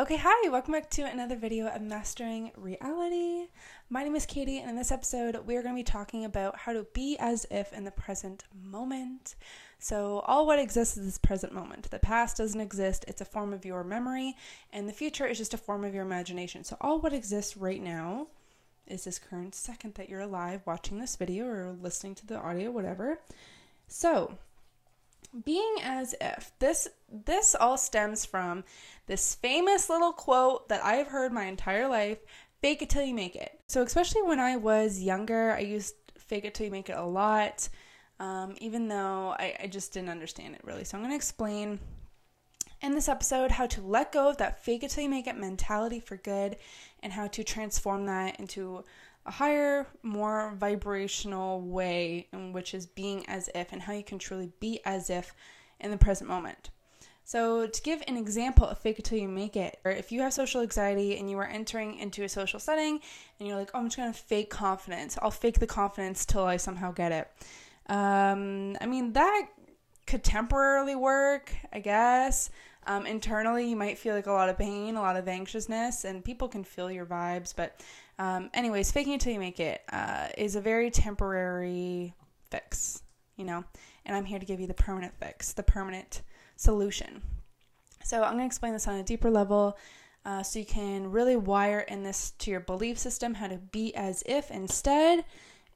Okay, hi, welcome back to another video of Mastering Reality. My name is Katie, and in this episode, we are going to be talking about how to be as if in the present moment. So all what exists is this present moment. The past doesn't exist. It's a form of your memory, and the future is just a form of your imagination. So all what exists right now is this current second that you're alive watching this video or listening to the audio, whatever. So being as if. This all stems from this famous little quote that I've heard my entire life, fake it till you make it. So especially when I was younger, I used fake it till you make it a lot, even though I just didn't understand it really. So I'm going to explain in this episode how to let go of that fake it till you make it mentality for good and how to transform that into a higher, more vibrational way, in which is being as if and how you can truly be as if in the present moment. So to give an example of fake it till you make it, or if you have social anxiety and you are entering into a social setting and you're like, oh, I'm just going to fake confidence. I'll fake the confidence till I somehow get it. I mean, that could temporarily work, I guess. Internally, you might feel like a lot of pain, a lot of anxiousness, and people can feel your vibes. But anyways, faking it till you make it is a very temporary fix, you know, and I'm here to give you the permanent fix, the permanent solution. So I'm going to explain this on a deeper level so you can really wire in this to your belief system, how to be as if instead.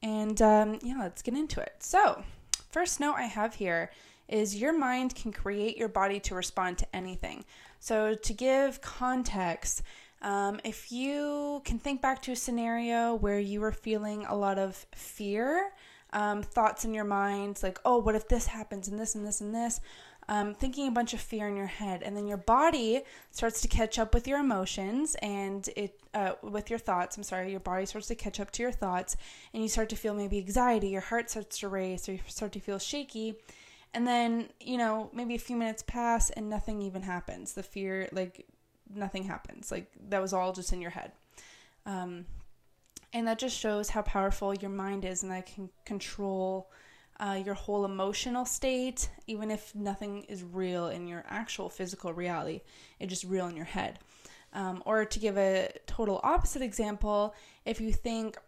And yeah, let's get into it. So first note I have here is your mind can create your body to respond to anything. So to give context, if you can think back to a scenario where you were feeling a lot of fear, thoughts in your mind, like, oh, what if this happens and this and this and this, thinking a bunch of fear in your head, and then your body starts to catch up with your emotions and with your thoughts. Your body starts to catch up to your thoughts and you start to feel maybe anxiety, your heart starts to race or you start to feel shaky. And then, you know, maybe a few minutes pass and nothing even happens. The fear, like, nothing happens. Like, that was all just in your head. And that just shows how powerful your mind is and that can control your whole emotional state, even if nothing is real in your actual physical reality. It's just real in your head. Or to give a total opposite example, if you think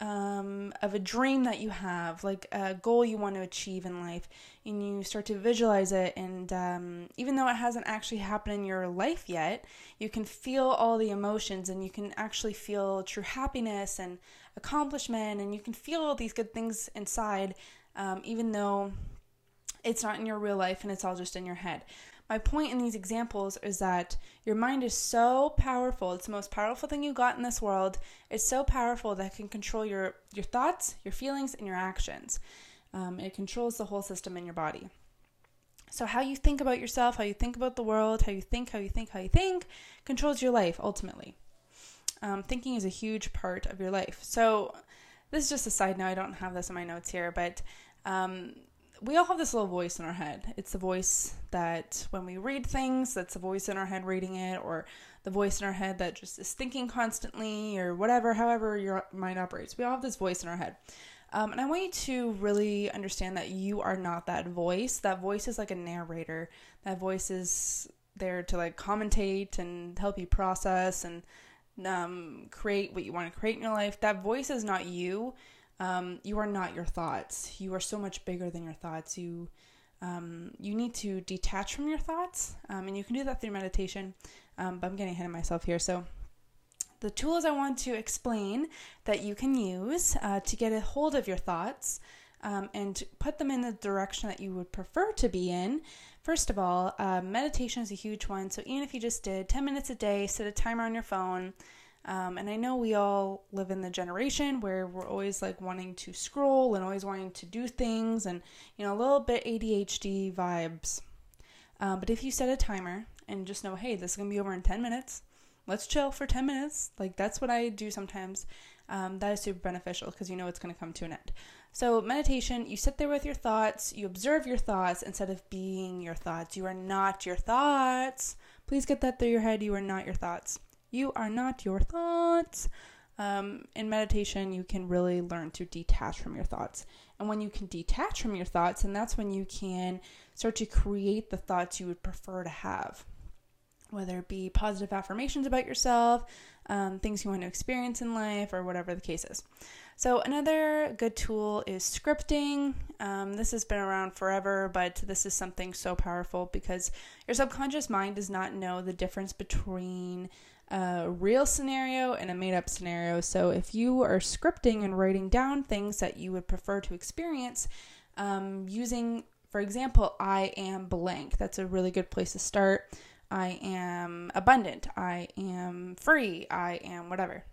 of a dream that you have, like a goal you want to achieve in life, and you start to visualize it, and even though it hasn't actually happened in your life yet, you can feel all the emotions, and you can actually feel true happiness and accomplishment, and you can feel all these good things inside, even though it's not in your real life and it's all just in your head. My point in these examples is that your mind is so powerful. It's the most powerful thing you got in this world. It's so powerful that it can control your thoughts, your feelings, and your actions. It controls the whole system in your body. So how you think about yourself, how you think about the world, how you think controls your life ultimately. Thinking is a huge part of your life. So this is just a side note. I don't have this in my notes here, but we all have this little voice in our head. It's the voice that when we read things, that's the voice in our head reading it, or the voice in our head that just is thinking constantly or whatever, however your mind operates. We all have this voice in our head. And I want you to really understand that you are not that voice. That voice is like a narrator. That voice is there to like commentate and help you process and create what you want to create in your life. That voice is not you. You are not your thoughts. You are so much bigger than your thoughts. You need to detach from your thoughts, and you can do that through meditation, but I'm getting ahead of myself here. So the tools I want to explain that you can use to get a hold of your thoughts and put them in the direction that you would prefer to be in. First of all, meditation is a huge one. So even if you just did 10 minutes a day, set a timer on your phone. And I know we all live in the generation where we're always like wanting to scroll and always wanting to do things and, you know, a little bit ADHD vibes. But if you set a timer and just know, hey, this is going to be over in 10 minutes, let's chill for 10 minutes. Like that's what I do sometimes. That is super beneficial because you know it's going to come to an end. So meditation, you sit there with your thoughts, you observe your thoughts instead of being your thoughts. You are not your thoughts. Please get that through your head. You are not your thoughts. You are not your thoughts. In meditation, you can really learn to detach from your thoughts. And when you can detach from your thoughts, and that's when you can start to create the thoughts you would prefer to have. whether it be positive affirmations about yourself, things you want to experience in life, or whatever the case is. So another good tool is scripting. This has been around forever, but this is something so powerful because your subconscious mind does not know the difference between a real scenario and a made-up scenario. So if you are scripting and writing down things that you would prefer to experience, using, for example, I am blank. That's a really good place to start. I am abundant. I am free. I am whatever.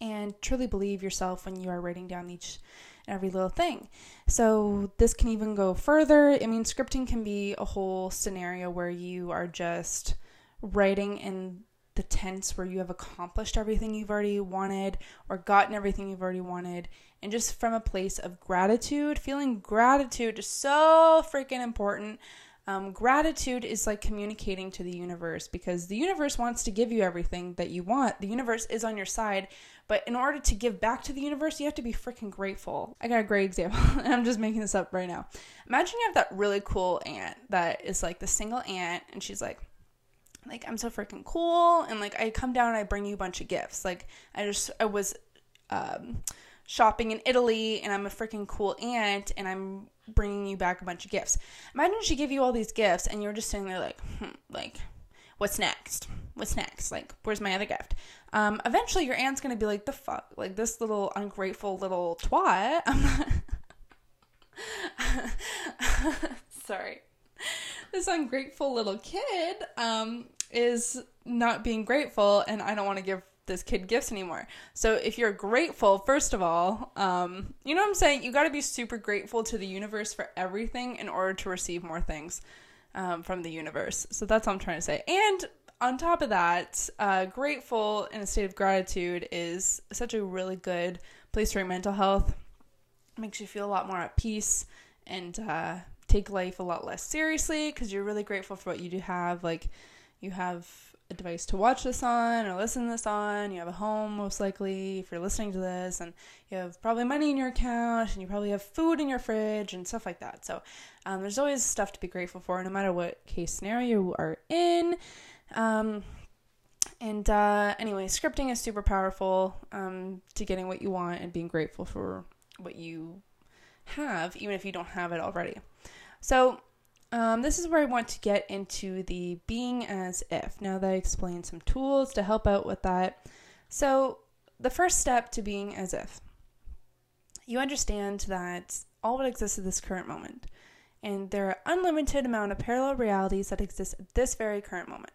And truly believe yourself when you are writing down each and every little thing. So this can even go further. I mean, scripting can be a whole scenario where you are just writing in the tense where you have accomplished everything you've already wanted or gotten everything you've already wanted. And just from a place of gratitude, feeling gratitude is so freaking important. Gratitude is like communicating to the universe because the universe wants to give you everything that you want. The universe is on your side, but in order to give back to the universe, you have to be freaking grateful. I got a great example, and I'm just making this up right now. Imagine you have that really cool aunt that is like the single aunt, and she's like, I'm so freaking cool, and like, I come down and I bring you a bunch of gifts. Like, I was shopping in Italy, and I'm a freaking cool aunt, and I'm bringing you back a bunch of gifts. Imagine she gave you all these gifts and you're just sitting there like, what's next? What's next? Like, where's my other gift? Eventually your aunt's going to be like, the fuck? Like, this little ungrateful little twat. Sorry. This ungrateful little kid is not being grateful, and I don't want to give this kid gifts anymore. So if you're grateful, first of all, you know what I'm saying? You got to be super grateful to the universe for everything in order to receive more things from the universe. So that's what I'm trying to say. And on top of that, grateful in a state of gratitude is such a really good place for your mental health. It makes you feel a lot more at peace and take life a lot less seriously because you're really grateful for what you do have. Like, you have a device to watch this on or listen to this on, you have a home most likely if you're listening to this, and you have probably money in your account, and you probably have food in your fridge and stuff like that. So there's always stuff to be grateful for no matter what case scenario you are in. Anyway, scripting is super powerful to getting what you want and being grateful for what you have, even if you don't have it already. So this is where I want to get into the being as if, now that I explained some tools to help out with that. So the first step to being as if, you understand that all that exists at this current moment, and there are unlimited amount of parallel realities that exist at this very current moment.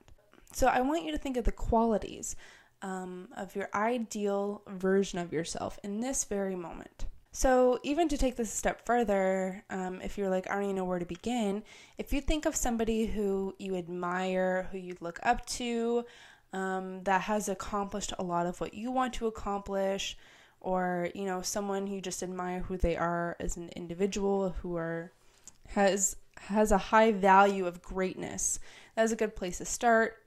So I want you to think of the qualities of your ideal version of yourself in this very moment. So even to take this a step further, if you're like, I don't even know where to begin, if you think of somebody who you admire, who you look up to, that has accomplished a lot of what you want to accomplish, or, you know, someone who you just admire who they are as an individual, who are has a high value of greatness, that is a good place to start.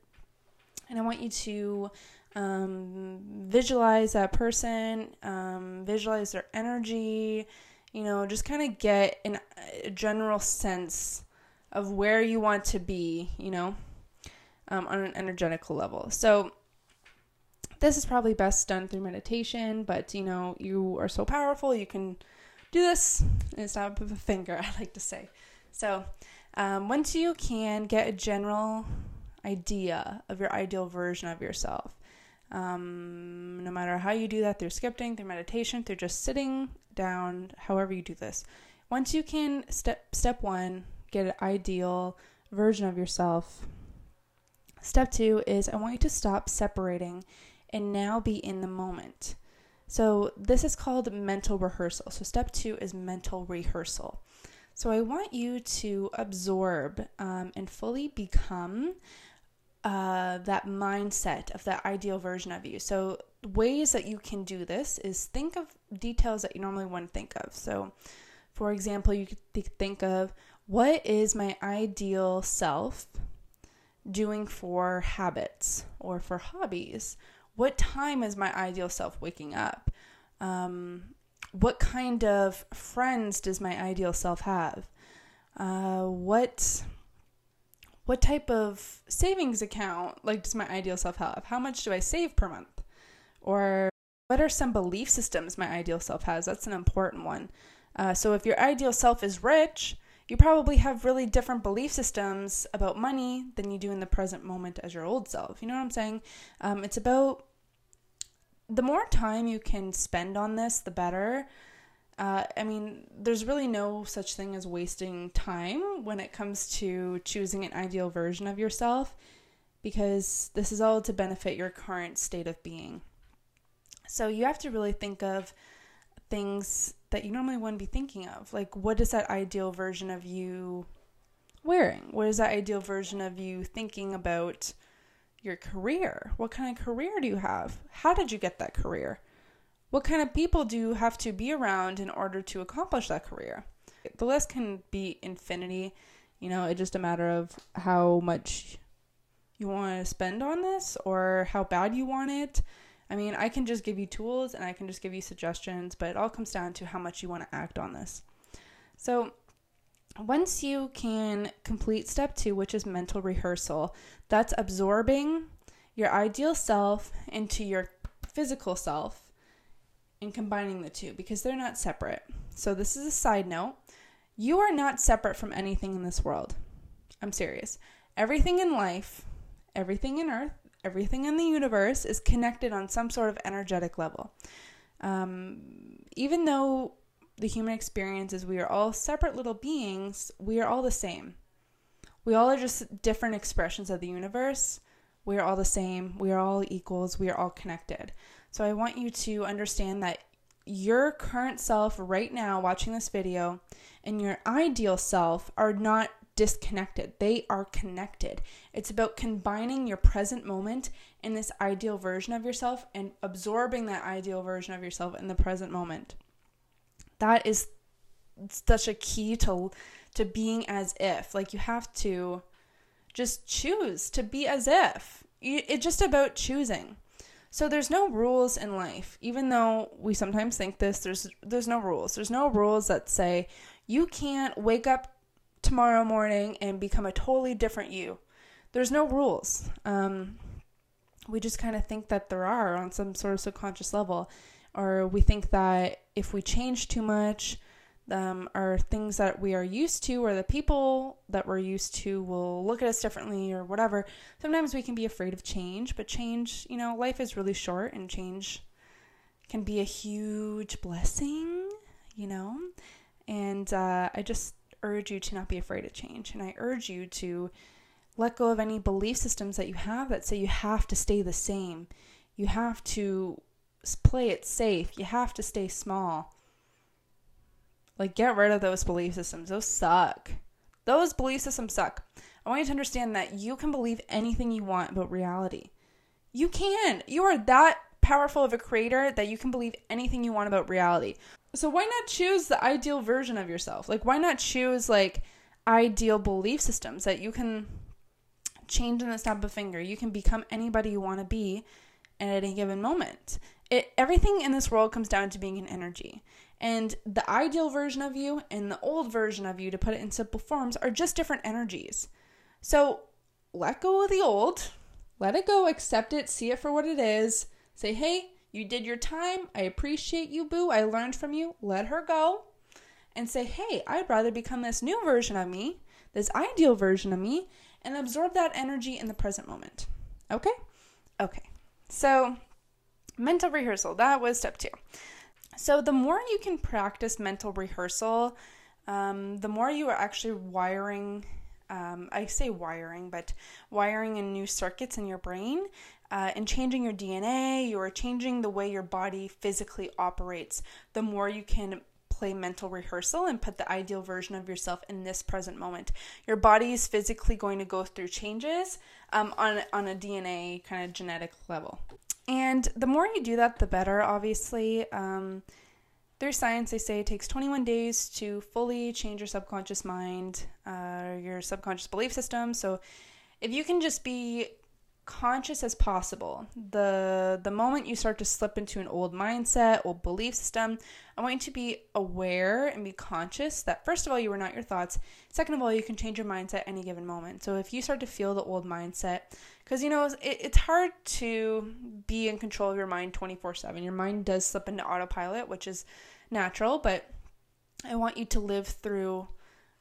And I want you to visualize that person, visualize their energy, you know, just kind of get a general sense of where you want to be, you know, on an energetical level. So this is probably best done through meditation, but you know, you are so powerful, you can do this and snap of a finger, I like to say. So once you can get a general idea of your ideal version of yourself, no matter how you do that, through scripting, through meditation, through just sitting down, however you do this. Once you can, step one, get an ideal version of yourself. Step two is I want you to stop separating and now be in the moment. So this is called mental rehearsal. So step two is mental rehearsal. So I want you to absorb and fully become that mindset of that ideal version of you. So ways that you can do this is think of details that you normally wouldn't think of. So for example, you could think of, what is my ideal self doing for habits or for hobbies? What time is my ideal self waking up? What kind of friends does my ideal self have? What what type of savings account, like, does my ideal self have? How much do I save per month? Or what are some belief systems my ideal self has? That's an important one. So if your ideal self is rich, you probably have really different belief systems about money than you do in the present moment as your old self. You know what I'm saying? It's about the more time you can spend on this, the better. I mean, there's really no such thing as wasting time when it comes to choosing an ideal version of yourself, because this is all to benefit your current state of being. So you have to really think of things that you normally wouldn't be thinking of. Like, what is that ideal version of you wearing? What is that ideal version of you thinking about your career? What kind of career do you have? How did you get that career? What kind of people do you have to be around in order to accomplish that career? The list can be infinity. You know, it's just a matter of how much you want to spend on this or how bad you want it. I mean, I can just give you tools and I can just give you suggestions, but it all comes down to how much you want to act on this. So once you can complete step 2, which is mental rehearsal, that's absorbing your ideal self into your physical self and combining the two, because they're not separate. So this is a side note. You are not separate from anything in this world. I'm serious. Everything in life, everything in earth, everything in the universe is connected on some sort of energetic level. Even though the human experience is we are all separate little beings, we are all the same. We all are just different expressions of the universe. We are all the same. We are all equals. We are all connected. So I want you to understand that your current self right now watching this video and your ideal self are not disconnected. They are connected. It's about combining your present moment and this ideal version of yourself and absorbing that ideal version of yourself in the present moment. That is such a key to being as if. Like, you have to just choose to be as if. It's just about choosing. So there's no rules in life. Even though we sometimes think this, there's no rules. There's no rules that say you can't wake up tomorrow morning and become a totally different you. There's no rules. We just kind of think that there are on some sort of subconscious level, or we think that if we change too much, or things that we are used to or the people that we're used to will look at us differently or whatever. Sometimes we can be afraid of change, but change, you know, life is really short and change can be a huge blessing, you know, and I just urge you to not be afraid of change. And I urge you to let go of any belief systems that you have that say you have to stay the same. You have to play it safe. You have to stay small. Like, get rid of those belief systems. Those suck. Those belief systems suck. I want you to understand that you can believe anything you want about reality. You can. You are that powerful of a creator that you can believe anything you want about reality. So why not choose the ideal version of yourself? Like, why not choose, like, ideal belief systems that you can change in the snap of a finger? You can become anybody you want to be at any given moment. Everything in this world comes down to being an energy. And the ideal version of you and the old version of you, to put it in simple forms, are just different energies. So let go of the old. Let it go. Accept it. See it for what it is. Say, hey, you did your time. I appreciate you, boo. I learned from you. Let her go. And say, hey, I'd rather become this new version of me, this ideal version of me, and absorb that energy in the present moment. Okay? Okay. So mental rehearsal, that was step 2. So the more you can practice mental rehearsal, the more you are actually wiring, I say wiring, but wiring in new circuits in your brain, and changing your DNA, you are changing the way your body physically operates. The more you can play mental rehearsal and put the ideal version of yourself in this present moment, your body is physically going to go through changes on a DNA kind of genetic level. And the more you do that, the better, obviously. Through science, they say it takes 21 days to fully change your subconscious mind, your subconscious belief system. So if you can just be conscious as possible. The moment you start to slip into an old mindset, old belief system, I want you to be aware and be conscious that, first of all, you are not your thoughts. Second of all, you can change your mindset at any given moment. So if you start to feel the old mindset, because, you know, it's hard to be in control of your mind 24/7. Your mind does slip into autopilot, which is natural, but I want you to live through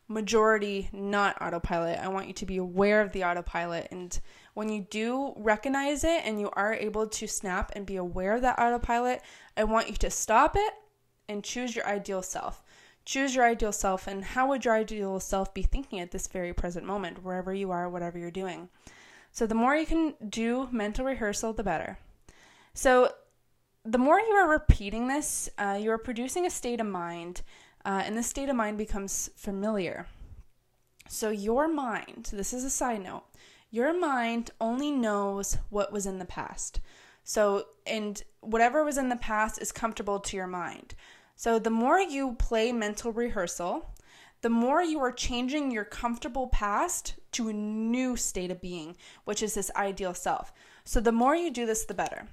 majority not autopilot. I want you to be aware of the autopilot, and when you do recognize it and you are able to snap and be aware of that autopilot, I want you to stop it and choose your ideal self. Choose your ideal self, and how would your ideal self be thinking at this very present moment, wherever you are, whatever you're doing. So the more you can do mental rehearsal, the better. So the more you are repeating this, you are producing a state of mind. And this state of mind becomes familiar. So your mind, this is a side note, your mind only knows what was in the past. So, and whatever was in the past is comfortable to your mind. So the more you play mental rehearsal, the more you are changing your comfortable past to a new state of being, which is this ideal self. So the more you do this, the better.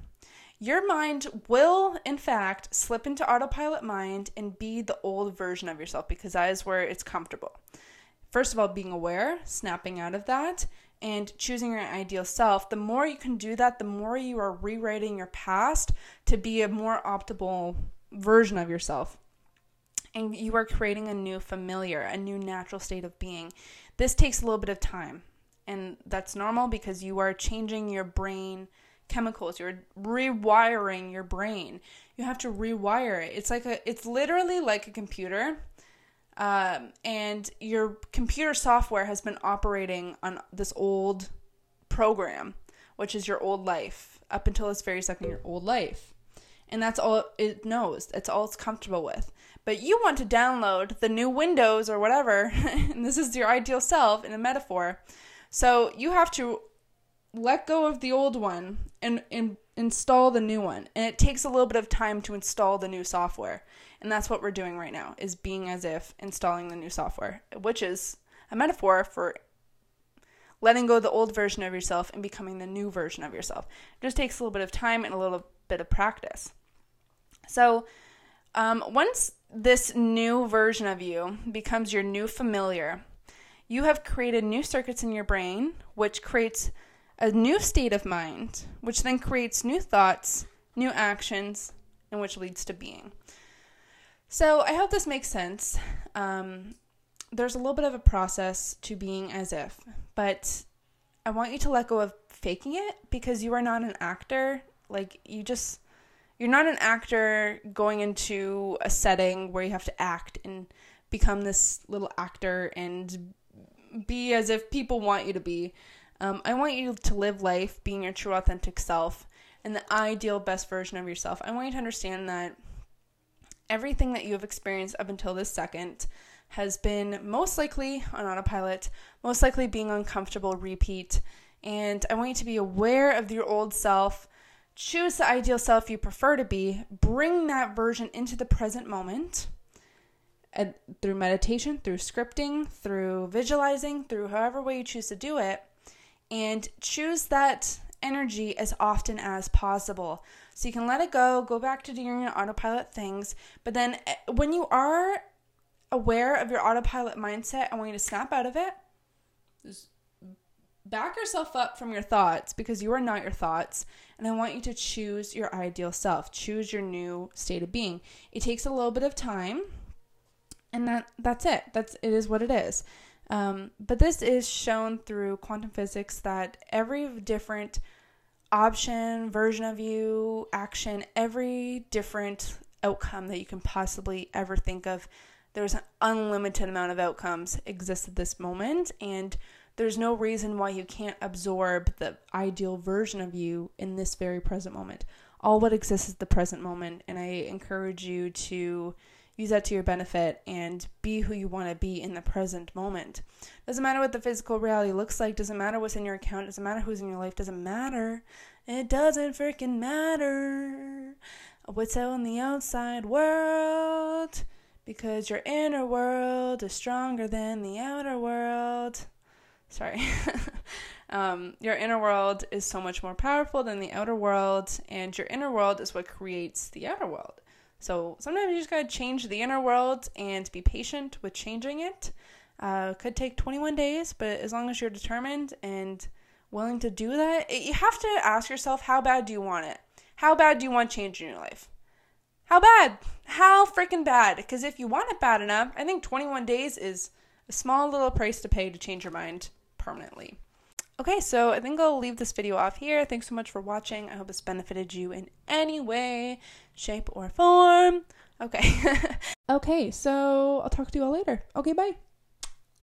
Your mind will, in fact, slip into autopilot mind and be the old version of yourself, because that is where it's comfortable. First of all, being aware, snapping out of that, and choosing your ideal self. The more you can do that, the more you are rewriting your past to be a more optimal version of yourself. And you are creating a new familiar, a new natural state of being. This takes a little bit of time, and that's normal because you are changing your brain chemicals. You're rewiring your brain. You have to rewire it. It's literally like a computer, and your computer software has been operating on this old program, which is your old life, up until this very second, your old life. And that's all it knows. That's all it's comfortable with. But you want to download the new Windows or whatever, and this is your ideal self in a metaphor. So you have to let go of the old one and install the new one. And it takes a little bit of time to install the new software. And that's what we're doing right now, is being as if installing the new software, which is a metaphor for letting go of the old version of yourself and becoming the new version of yourself. It just takes a little bit of time and a little bit of practice. So once this new version of you becomes your new familiar, you have created new circuits in your brain, which creates a new state of mind, which then creates new thoughts, new actions, and which leads to being. So I hope this makes sense. There's a little bit of a process to being as if, but I want you to let go of faking it, because you are not an actor. Like, you're not an actor going into a setting where you have to act and become this little actor and be as if people want you to be. I want you to live life being your true authentic self and the ideal best version of yourself. I want you to understand that everything that you have experienced up until this second has been most likely on autopilot, most likely being uncomfortable, repeat. And I want you to be aware of your old self, choose the ideal self you prefer to be, bring that version into the present moment through meditation, through scripting, through visualizing, through however way you choose to do it. And choose that energy as often as possible. So you can let it go back to doing your autopilot things. But then when you are aware of your autopilot mindset, I want you to snap out of it. Just back yourself up from your thoughts, because you are not your thoughts. And I want you to choose your ideal self. Choose your new state of being. It takes a little bit of time. And that's it. It is what it is. But this is shown through quantum physics, that every different option, version of you, action, every different outcome that you can possibly ever think of, there's an unlimited amount of outcomes exist at this moment, and there's no reason why you can't absorb the ideal version of you in this very present moment. All what exists is the present moment, and I encourage you to use that to your benefit and be who you want to be in the present moment. Doesn't matter what the physical reality looks like. Doesn't matter what's in your account. Doesn't matter who's in your life. Doesn't matter. It doesn't freaking matter what's out in the outside world, because your inner world is stronger than the outer world. Sorry. Your inner world is so much more powerful than the outer world, and your inner world is what creates the outer world. So sometimes you just gotta change the inner world and be patient with changing it. Could take 21 days, but as long as you're determined and willing to do that, you have to ask yourself, how bad do you want it? How bad do you want change in your life? How bad? How freaking bad? Because if you want it bad enough, I think 21 days is a small little price to pay to change your mind permanently. Okay, so I think I'll leave this video off here. Thanks so much for watching. I hope it's benefited you in any way, shape, or form. Okay. Okay, so I'll talk to you all later. Okay, bye.